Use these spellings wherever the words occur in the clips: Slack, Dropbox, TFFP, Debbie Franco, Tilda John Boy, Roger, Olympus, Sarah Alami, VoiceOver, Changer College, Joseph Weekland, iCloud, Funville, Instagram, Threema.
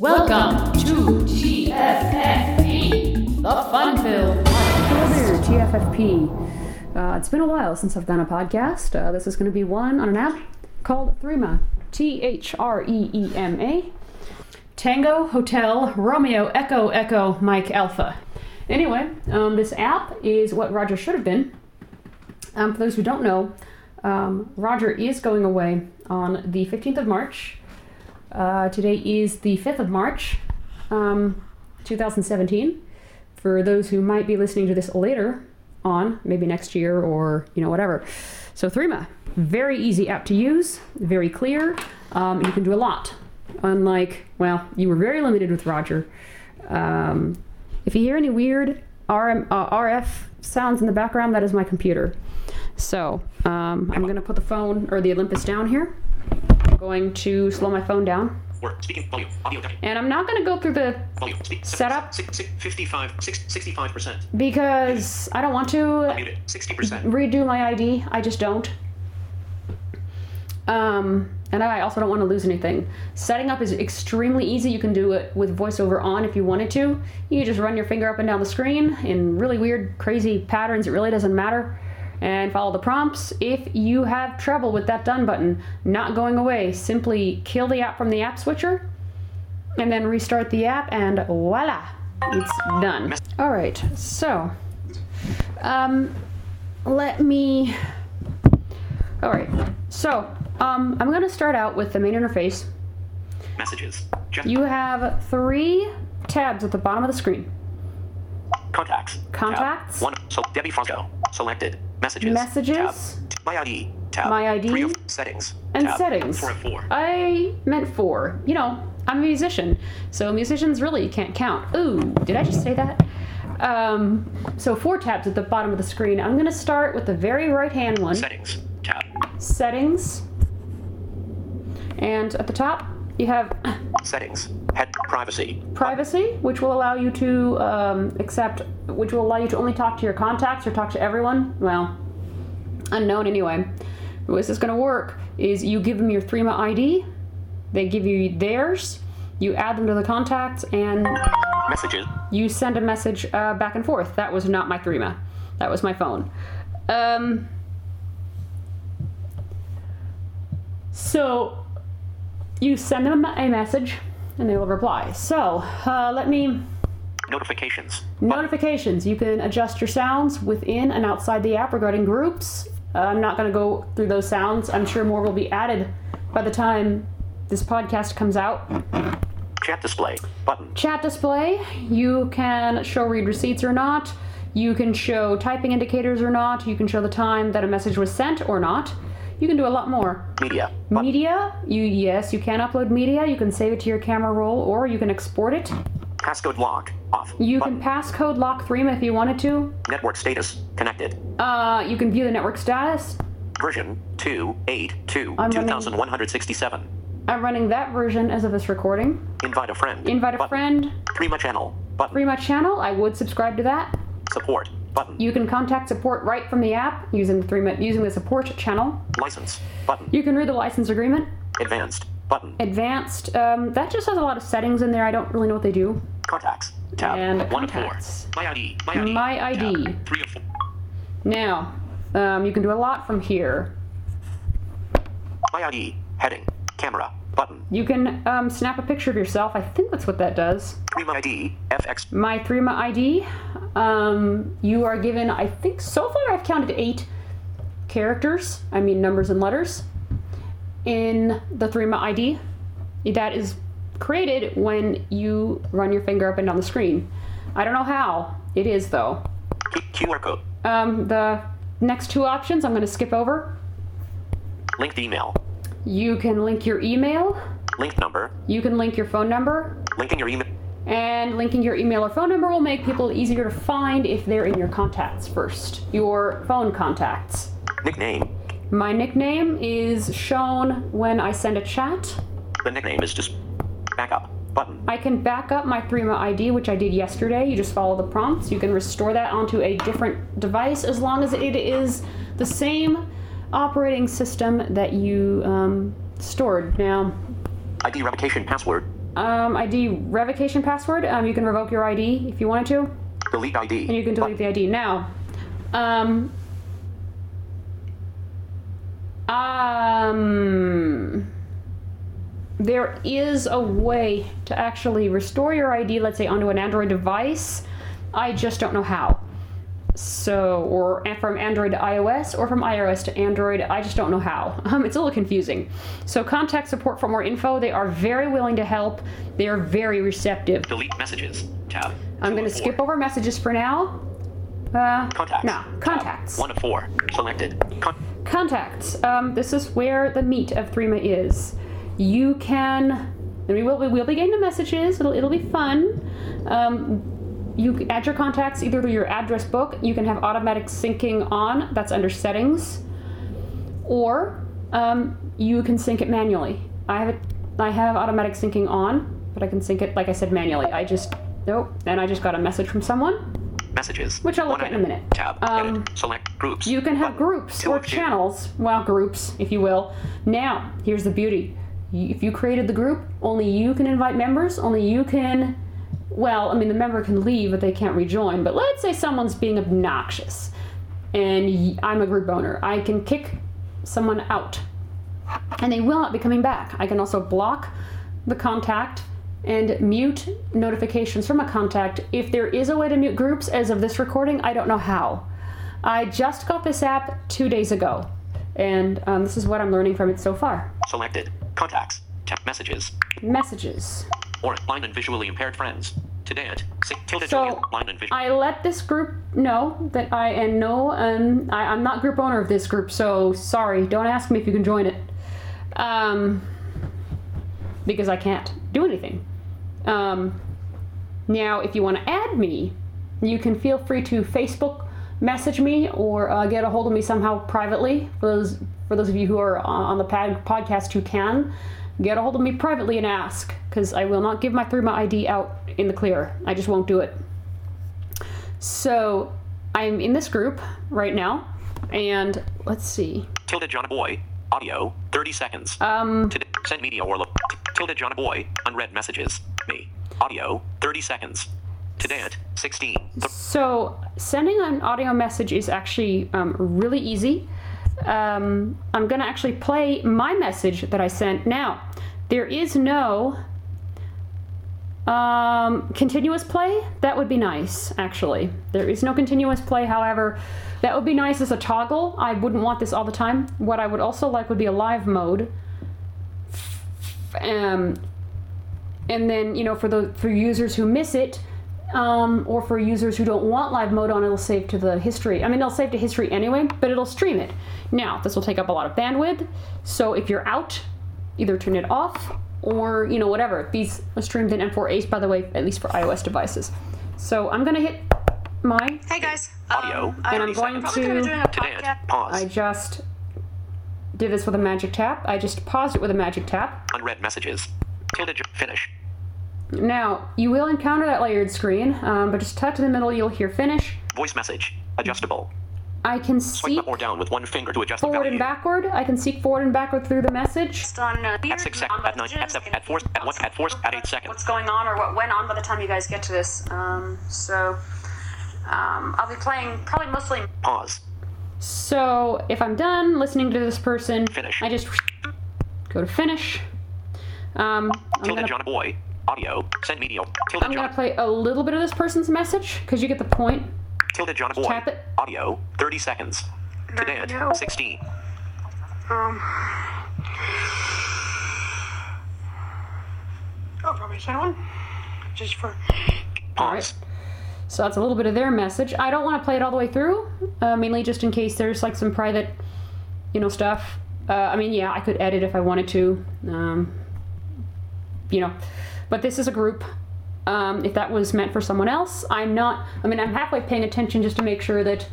Welcome to TFFP, the Funville Podcast. TFFP. It's been a while since I've done a podcast. This is going to be one on an app called Threema. T-H-R-E-E-M-A. Tango, Hotel, Romeo, Echo, Echo, Mike, Alpha. Anyway, this app is what Roger should have been. For those who don't know, Roger is going away on the 15th of March. Today is the 5th of March, 2017. For those who might be listening to this later on, maybe next year or, whatever. So Threema, very easy app to use, very clear. You can do a lot. Unlike, you were very limited with Roger. If you hear any weird RF sounds in the background, that is my computer. So I'm going to put the phone or the Olympus down here. Going to slow my phone down. And I'm not going to go through the setup because I don't want to redo my ID. I just don't. And I also don't want to lose anything. Setting up is extremely easy. You can do it with VoiceOver on if you wanted to. You just run your finger up and down the screen in really weird, crazy patterns. It really doesn't matter. And follow the prompts. If you have trouble with that done button not going away, simply kill the app from the app switcher and then restart the app, and voila, it's done. All right, so I'm gonna start out with the main interface. Messages. You have three tabs at the bottom of the screen. Contacts. Tab. One. So Debbie Franco. Selected. Messages. Tab. My ID. Tab. My ID. Three of settings. And tab. Settings. Four. I meant four. I'm a musician, so musicians really can't count. Ooh, did I just say that? So four tabs at the bottom of the screen. I'm gonna start with the very right-hand one. Settings. Tab. Settings. And at the top, you have settings. Head privacy. Privacy, which will allow you to only talk to your contacts or talk to everyone. Well, unknown anyway. The way this is going to work is you give them your Threema ID, they give you theirs, you add them to the contacts, and messages. You send a message back and forth. That was not my Threema. That was my phone. So you send them a message, and they will reply. So, Notifications. Notifications. You can adjust your sounds within and outside the app regarding groups. I'm not going to go through those sounds. I'm sure more will be added by the time this podcast comes out. Chat display. Button. Chat display. You can show read receipts or not. You can show typing indicators or not. You can show the time that a message was sent or not. You can do a lot more. Media. Button. Media. You can upload media. You can save it to your camera roll, or you can export it. Passcode lock. Off. You Button. Can passcode lock Threema if you wanted to. Network status. Connected. You can view the network status. Version 2.8.2.2167. I'm running that version as of this recording. Invite a friend. Invite a Button. Friend. Threema channel. Button. Threema channel. I would subscribe to that. Support. Button. You can contact support right from the app using the support channel. License. Button. You can read the license agreement. Advanced. Button. Advanced. That just has a lot of settings in there. I don't really know what they do. Contacts. Tab. And contacts. 1 of 4. My ID. Tab. 3 of 4. Now, you can do a lot from here. My ID. Heading. Camera. Button. You can snap a picture of yourself. I think that's what that does. Threema ID. FX. My Threema ID. You are given, I think so far I've counted 8 characters, numbers and letters, in the Threema ID. That is created when you run your finger up and down the screen. I don't know how it is, though. QR code. The next 2 options I'm going to skip over. Linked email. You can link your email. Linked number. You can link your phone number. Linking your email. And linking your email or phone number will make people easier to find if they're in your contacts first. Your phone contacts. Nickname. My nickname is shown when I send a chat. The nickname is just backup button. I can back up my Threema ID, which I did yesterday. You just follow the prompts. You can restore that onto a different device as long as it is the same operating system that you stored. Now, ID revocation password. ID revocation password. You can revoke your ID if you wanted to. Delete ID. And you can delete the ID now. There is a way to actually restore your ID, let's say, onto an Android device. I just don't know how. So, or from Android to iOS, or from iOS to Android, I just don't know how. It's a little confusing. So contact support for more info. They are very willing to help. They are very receptive. Delete messages, tab. I'm going to skip over messages for now. Contacts. No, contacts. Tab. 1 of 4, selected. Contacts. This is where the meat of Threema is. You can, and we'll be getting the messages. It'll be fun. You can add your contacts either to your address book. You can have automatic syncing on. That's under settings. Or you can sync it manually. I have automatic syncing on, but I can sync it, like I said, manually. And I just got a message from someone. Messages. Which I'll look at in a minute. Tab. Select groups. You can have groups or channels. Well, groups, if you will. Now, here's the beauty. If you created the group, only you can invite members. Only you can... Well, I mean, the member can leave, but they can't rejoin. But let's say someone's being obnoxious, and I'm a group owner. I can kick someone out, and they will not be coming back. I can also block the contact and mute notifications from a contact. If there is a way to mute groups, as of this recording, I don't know how. I just got this app 2 days ago, and this is what I'm learning from it so far. Selected. Contacts. Text messages. Messages. Or blind and visually impaired friends. Today at so I let this group know that I'm not group owner of this group, so sorry, don't ask me if you can join it, because I can't do anything. Now, if you want to add me, you can feel free to Facebook message me or get a hold of me somehow privately. For those of you who are on the podcast who can. Get a hold of me privately and ask, because I will not give my Threema ID out in the clear. I just won't do it. So I'm in this group right now, and let's see. Tilda John Boy, audio, 30 seconds. Send media or look. Tilda John Boy, unread messages. Me, audio, 30 seconds. Today at 16. So sending an audio message is actually really easy. I'm going to actually play my message that I sent now. There is no continuous play. That would be nice, actually. There is no continuous play, however. That would be nice as a toggle. I wouldn't want this all the time. What I would also like would be a live mode. And then, you know, for users who miss it, or for users who don't want live mode on, it'll save to the history. I mean, it'll save to history anyway, but it'll stream it. Now, this will take up a lot of bandwidth, so if you're out, either turn it off or, you know, whatever. These are streamed in M4As, by the way, at least for iOS devices. So I'm going to hit my... Hey, guys. Audio. And I'm going to... Pause. I just did this with a magic tap. I just paused it with a magic tap. Unread messages. Tilde finish. Now, you will encounter that layered screen, but just touch in the middle, you'll hear finish. Voice message, adjustable. I can seek up or down with one finger to adjust forward and backward. I can seek forward and backward through the message. At 6 seconds, at 9, at 7, at 4, at 1, at 4, at 8 seconds. What's going on or what went on by the time you guys get to this. I'll be playing probably mostly... Pause. So, if I'm done listening to this person, finish. I just go to finish. Tilda John Boy. Audio. Send media. I'm going to play a little bit of this person's message because you get the point. Tilda John Boy. Tap it. Audio. 30 seconds. Today at 16. I'll probably send one. Just for... Pause. All right. So that's a little bit of their message. I don't want to play it all the way through. Mainly just in case there's like some private, you know, stuff. I could edit if I wanted to. But this is a group. If that was meant for someone else, I'm halfway paying attention just to make sure that,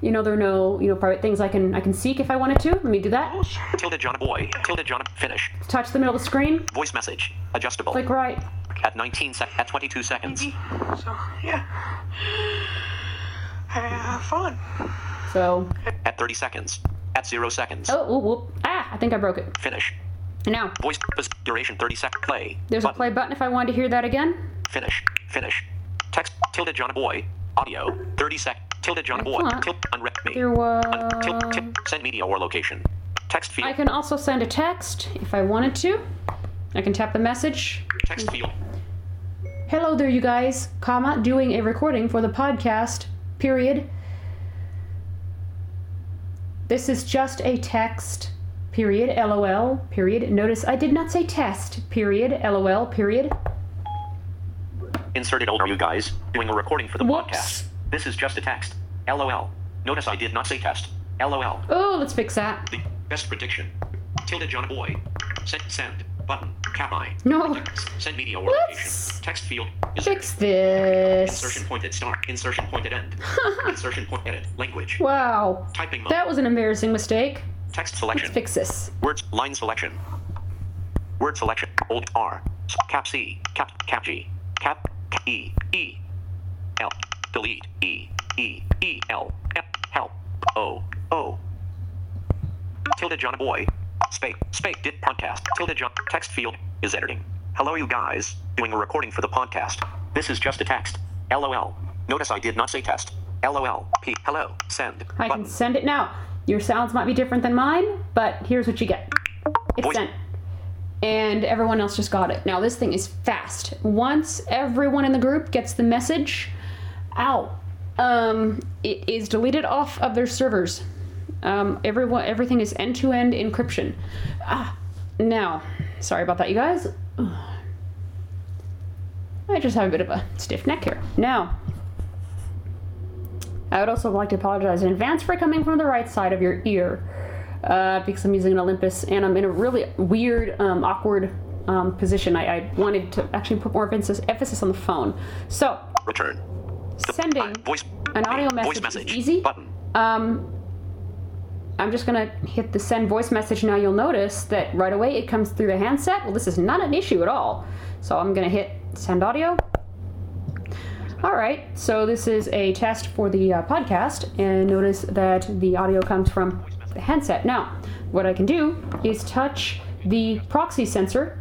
you know, there are no, you know, private things I can seek if I wanted to. Let me do that. Tilda John Boy. Tilda John finish. Touch the middle of the screen. Voice message. Adjustable. Click right. At 22 seconds. So, yeah. Have fun. So. At 30 seconds. At 0 seconds. I think I broke it. Finish. No. Voice duration 30 seconds. Play. There's a play button if I wanted to hear that again. Finish. Finish. Text tilde John Boy. Audio 30 seconds. Tilde John Boy. Tilde unread me. There was. Send media or location. Text field. I can also send a text if I wanted to. I can tap the message. Text field. Hello there, you guys. Comma doing a recording for the podcast. Period. This is just a text. Period. LOL. Period. Notice I did not say test. Period. LOL. Period. Inserted older you guys doing a recording for the podcast. This is just a text. LOL. Notice I did not say test. LOL. Oh, let's fix that. The best prediction. Tilde John Boy. Send button. Cap I. No. Send media or location. Text field. Fix this. Insertion point at start. Insertion point at end. Insertion point edit. Language. Wow. Typing mode. That was an embarrassing mistake. Text selection. Let's fix this. Words line selection. Word selection. Old R. Cap C. Cap G. Cap E. E. L. Delete. E. E. E. L. F. Help. O. O. Tilde John Boy. Space. Did podcast. Tilde John. Text field is editing. Hello, you guys. Doing a recording for the podcast. This is just a text. LOL. Notice I did not say test. LOL. P. Hello. Send. I can send it now. Your sounds might be different than mine, but here's what you get. It's sent. And everyone else just got it. Now this thing is fast. Once everyone in the group gets the message, it is deleted off of their servers. Everything is end-to-end encryption. Now, sorry about that, you guys. I just have a bit of a stiff neck here. Now, I would also like to apologize in advance for coming from the right side of your ear because I'm using an Olympus and I'm in a really weird, awkward position. I wanted to actually put more emphasis on the phone. So, return. Sending an audio message is easy. I'm just going to hit the send voice message. Now you'll notice that right away it comes through the handset. Well, this is not an issue at all. So I'm going to hit send audio. All right, so this is a test for the podcast, and notice that the audio comes from the handset. Now, what I can do is touch the proxy sensor,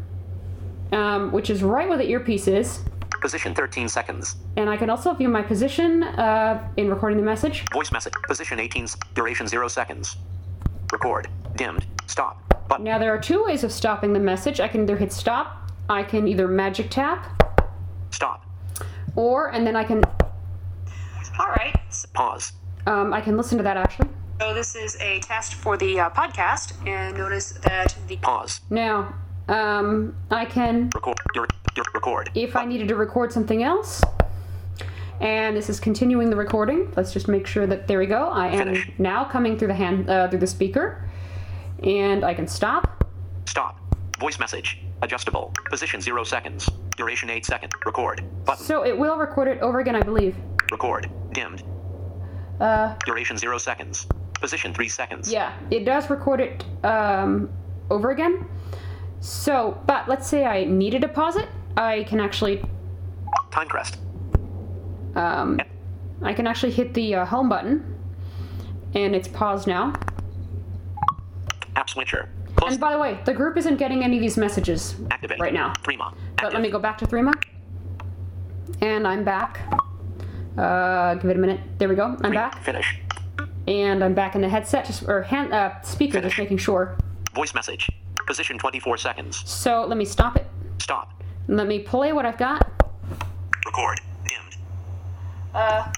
which is right where the earpiece is. Position 13 seconds. And I can also view my position in recording the message. Voice message, position 18, duration 0 seconds. Record, dimmed, stop, button. Now there are two ways of stopping the message. I can either hit stop, I can either magic tap. Stop. And then I can... All right. Pause. I can listen to that, actually. So this is a test for the podcast, and notice that the... Pause. Now, I can... Record. If I needed to record something else, and this is continuing the recording. Let's just make sure that... There we go. I am Finish. Now coming through the through the speaker, and I can stop. Stop. Voice message. Adjustable. Position 0 seconds. Duration 8 seconds. Record. Button. So it will record it over again, I believe. Record. Dimmed. Duration 0 seconds. Position 3 seconds. Yeah, it does record it over again. So, but let's say I need a deposit. I can actually... Time crest. I can actually hit the home button. And it's paused now. App switcher. And by the way, the group isn't getting any of these messages Activate. Right now. Threema. But let me go back to Threema. And I'm back. Give it a minute. There we go. I'm back. Finish. And I'm back in the headset, speaker, Finish. Just making sure. Voice message. Position 24 seconds. So let me stop it. Stop. Let me play what I've got. Record. Dimmed.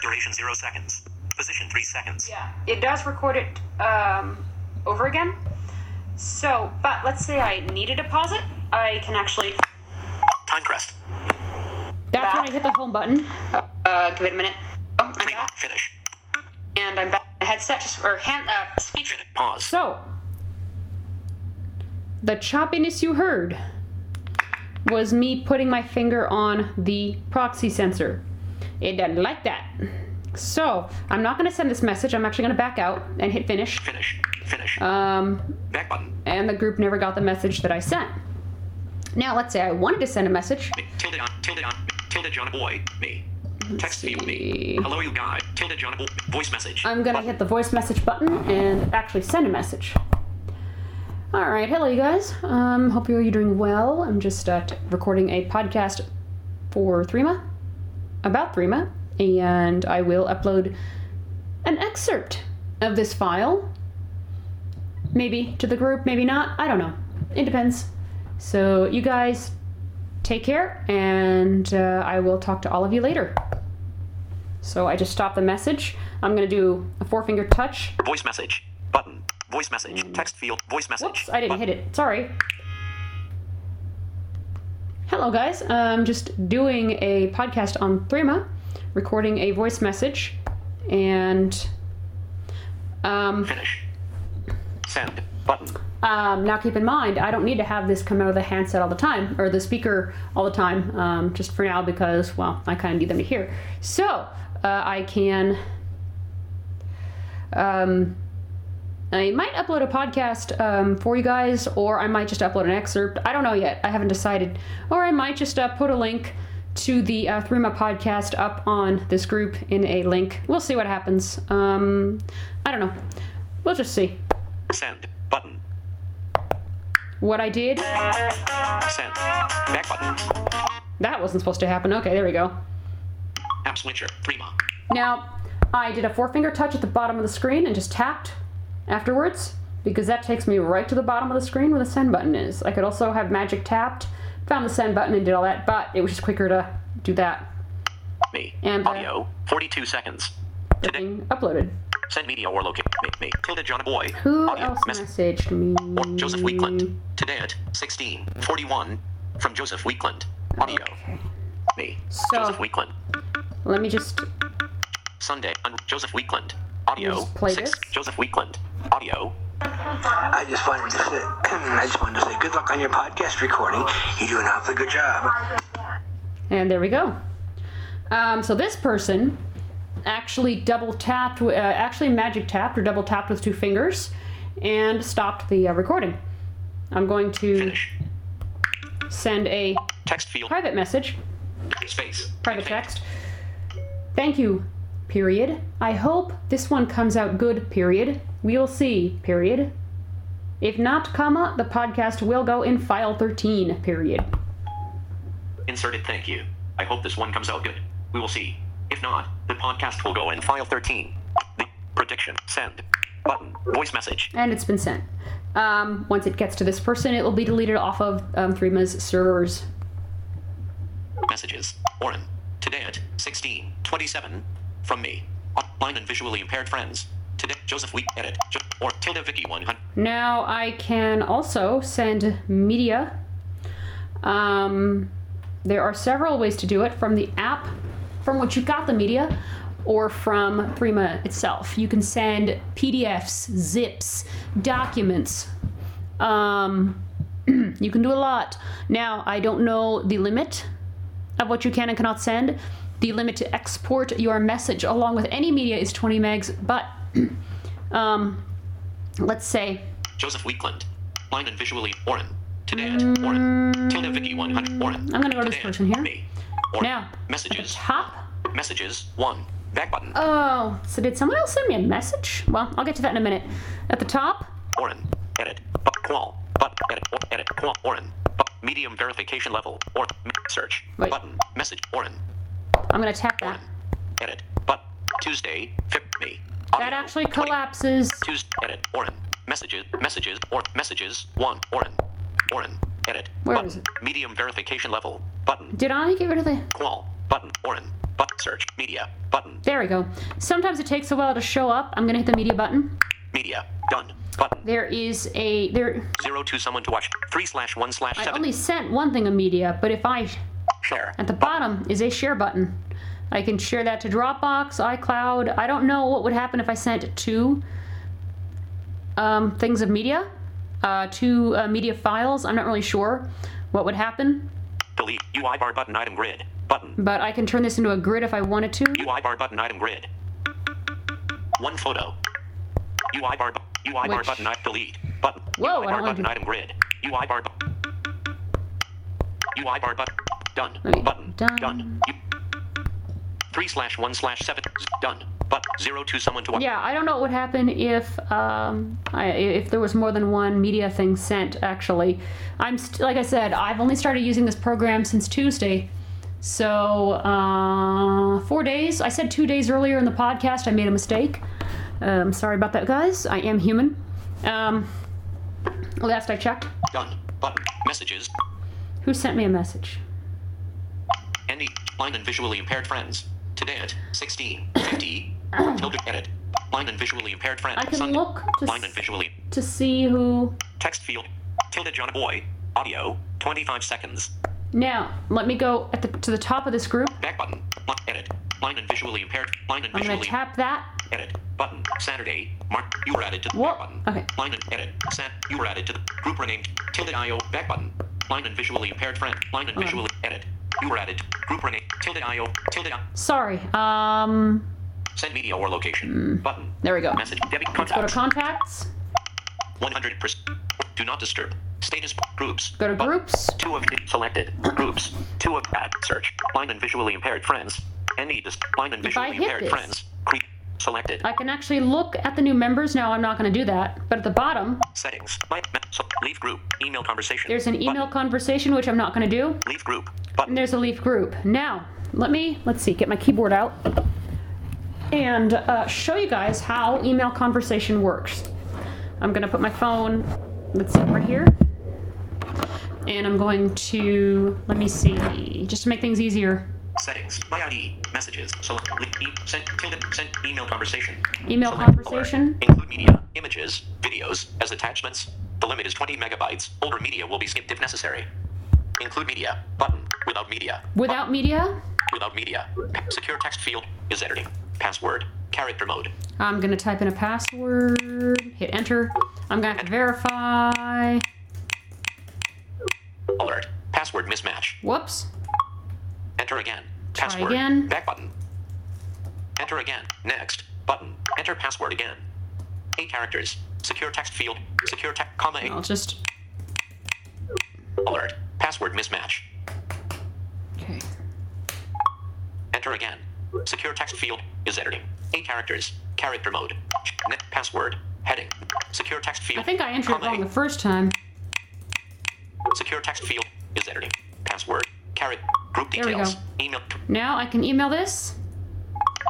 Duration 0 seconds. Position 3 seconds. Yeah. It does record it over again. So, but let's say I need a deposit. I can actually... Time crest. That's back. When I hit the home button. Give it a minute. Oh, I'm back. Finish. And I'm back. The headset speech. Pause. So, the choppiness you heard was me putting my finger on the proxy sensor. It doesn't like that. So, I'm not going to send this message. I'm actually going to back out and hit finish. Finish. Back button. And the group never got the message that I sent. Now, let's say I wanted to send a message. Tilde John Boy, me. Text me. Hello, you guys. Tilde John Boy, voice message. I'm going to hit the voice message button and actually send a message. All right, hello you guys. Hope you're doing well. I'm just recording a podcast for Threema, about Threema, and I will upload an excerpt of this file, maybe to the group, maybe not, I don't know. It depends. So you guys take care, and I will talk to all of you later. So I just stopped the message. I'm gonna do a four-finger touch. Voice message, button, voice message, text field, voice message. Whoops, I didn't hit it, sorry. Hello guys, I'm just doing a podcast on Threema, recording a voice message, and finish, send, button. Now keep in mind, I don't need to have this come out of the handset all the time, or the speaker all the time, just for now because, well, I kind of need them to hear. So, I can, I might upload a podcast for you guys, or I might just upload an excerpt. I don't know yet. I haven't decided. Or I might just put a link to the Threema podcast up on this group in a link. We'll see what happens. I don't know. We'll just see. Send button. What I did. Send back button. That wasn't supposed to happen. Okay, there we go. App switcher Threema. Now, I did a four-finger touch at the bottom of the screen and just tapped afterwards, because that takes me right to the bottom of the screen where the send button is. I could also have magic tapped, found the send button and did all that, but it was just quicker to do that. Me. And audio, 42 seconds. Today. Uploaded. Send media or locate me. Tilda John Boy. Who audio else messaged me? Or Joseph Weekland. Today at 16:41 from Joseph Weekland. Audio. Okay. Me. So, Joseph Weekland. Let me just. Sunday. Joseph Weekland. Audio. Play 6. This. Joseph Weekland. Audio. I just wanted to say good luck on your podcast recording. You do an awfully good job. And there we go. So this person actually double tapped, actually magic tapped or double tapped with two fingers, and stopped the recording. I'm going to finish. Send a text field private message. Space. Private text. Thank you. Period. I hope this one comes out good. Period. We'll see. Period. If not, comma, the podcast will go in file 13. Period. Inserted. Thank you. I hope this one comes out good. We will see. If not, the podcast will go in file 13. The prediction. Send. Button. Voice message. And it's been sent. Once it gets to this person, it will be deleted off of Threema's servers. Messages. Oren. Today at 16:27 from me. Blind and visually impaired friends. Today, Joseph Week edit or Tilda Vicky 100. Now I can also send media. There are several ways to do it, from the app, from which you got the media, or from Threema itself. You can send PDFs, zips, documents. You can do a lot. Now I don't know the limit of what you can and cannot send. The limit to export your message along with any media is 20 megs, but let's say Joseph Weekland, blind and visually, Oren, today at Oren, Tilda Vicky 100, Oren. I'm gonna go to this person here. Me. Oren. Now, messages. Top messages 1 back button. Oh, so did someone else send me a message? Well, I'll get to that in a minute. At the top, Oren, edit, but qual, but edit, or, edit, qual, Oren, but medium verification level, or search wait. Button, message, Oren. I'm going to tap that. Edit. But Tuesday, me. Audio, that actually collapses. Tuesday, edit. Oren. Messages. Messages. Or messages. 1. Oren. Oren. Edit. Where button, is it? Medium verification level. Button. Did I get rid of the qual? Button. Oren. But search. Media. Button. There we go. Sometimes it takes a while to show up. I'm going to hit the media button. Media. Done. Button. There is a there. 0 to someone to watch. 3/1/7. I only sent one thing of media, but if I. Share. At the bottom is a share button. I can share that to Dropbox, iCloud. I don't know what would happen if I sent two things of media, two media files. I'm not really sure what would happen. Delete UI bar button item grid button. But I can turn this into a grid if I wanted to. UI bar button item grid. One photo. UI bar UI which... bar button delete button. Whoa, UI bar button item grid. UI bar button. Done. Button. Done. 3/1/7. Done. But 02 someone to watch. Yeah, I don't know what would happen if there was more than one media thing sent. Actually, like I said, I've only started using this program since Tuesday, so 4 days. I said 2 days earlier in the podcast. I made a mistake. Sorry about that, guys. I am human. Last I checked. Done. But messages. Who sent me a message? Andy, blind and visually impaired friends. Today at 16:50. Tilda edit. Blind and visually impaired friends. I can Sunday. Look to blind and visually to see who. Text field. Tilda John Boy. Audio. 25 seconds. Now let me go to the top of this group. Back button. Edit. Blind and visually impaired. Blind and visually. I'm gonna tap that. Edit button. Saturday. Mark. You were added to the back button. Okay. Blind and edit. You were added to the group renamed Tilda IO. Back button. Blind and visually impaired friend. Blind and visually edit. You were added. Group rename. Tilde IO. Tilde IO. Sorry. Send media or location. Button. There we go. Message. Debbie. Contacts. Let's go to contacts. 100%. Do not disturb. Status. Groups. Go to groups. Two of selected. Groups. Two of add. Search. Blind and visually impaired friends. Any blind and visually impaired friends. Selected. I can actually look at the new members now. I'm not going to do that, but at the bottom, settings, leave group, email conversation. There's an email conversation which I'm not going to do. Leave group. And there's a leave group. Now, let's see, get my keyboard out and show you guys how email conversation works. I'm going to put my phone. Let's see, right here, and I'm going to just to make things easier. Settings. My ID. Messages. Select. Send email conversation. Email conversation. Include media, images, videos as attachments. The limit is 20 megabytes. Older media will be skipped if necessary. Include media button. Without media. Without media. Without media. Secure text field is editing. Password. Character mode. I'm gonna type in a password. Hit enter. I'm gonna have to verify. Alert. Password mismatch. Whoops. Enter again. Password. Try again. Back button. Enter again. Next button. Enter password again. 8 characters. Secure text field. Secure text comma 8. I'll just. Alert. Password mismatch. Okay. Enter again. Secure text field is editing. 8 characters. Character mode. Password. Heading. Secure text field. I think I entered wrong the first time. Secure text field is editing. Password. Character. Group details. Email. Now I can email this.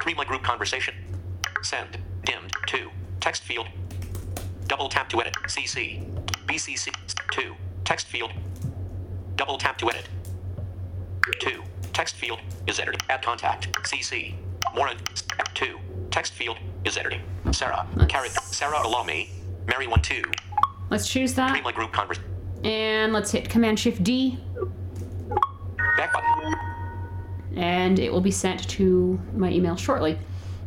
Threema group conversation. Send. Dimmed. To. Text field. Double tap to edit. CC. BCC. To. Text field. Double tap to edit. To. Text field is editing. Add contact. CC. More. To. Text field is editing. Sarah. Carrot. Sarah Alami. Mary 12. Let's choose that. Threema group conversation. And let's hit Command Shift D. Back button. And it will be sent to my email shortly.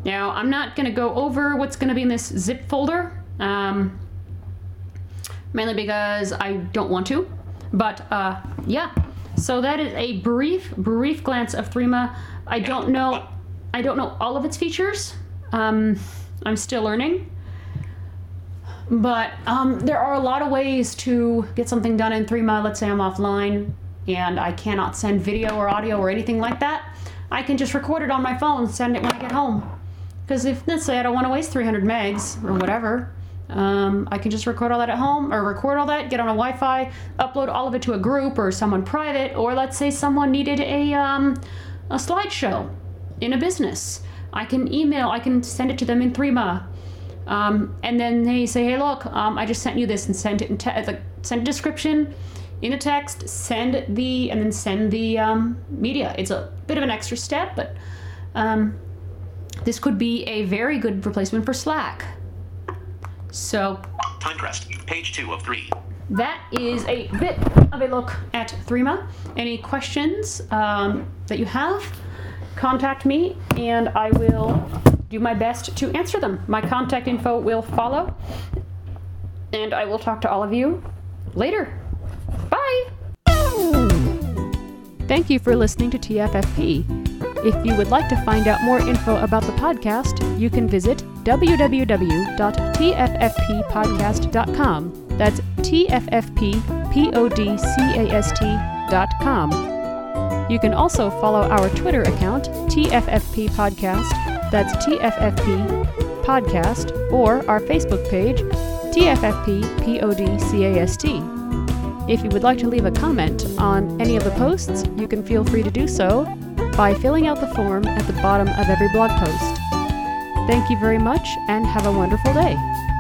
Now, I'm not going to go over what's going to be in this zip folder, mainly because I don't want to. But yeah, so that is a brief glance of Threema. I don't know all of its features. I'm still learning. But there are a lot of ways to get something done in Threema. Let's say I'm offline and I cannot send video or audio or anything like that. I can just record it on my phone and send it when I get home. Because if, let's say I don't want to waste 300 megs or whatever, I can just record all that at home, or record all that, get on a Wi-Fi, upload all of it to a group or someone private, or let's say someone needed a slideshow in a business. I can send it to them in Threema. And then they say, hey, look, I just sent you this, and send it in send a description, in a text, send the media. It's a bit of an extra step, but this could be a very good replacement for Slack. So, Timecrest, page 2 of 3. That is a bit of a look at Threema. Any questions that you have, contact me, and I will do my best to answer them. My contact info will follow, and I will talk to all of you later. Bye! Thank you for listening to TFFP. If you would like to find out more info about the podcast, you can visit www.tffppodcast.com. That's tffppodcast.com. You can also follow our Twitter account, TFFP Podcast, That's TFFP Podcast, or our Facebook page, TFFP Podcast. If you would like to leave a comment on any of the posts, you can feel free to do so by filling out the form at the bottom of every blog post. Thank you very much and have a wonderful day.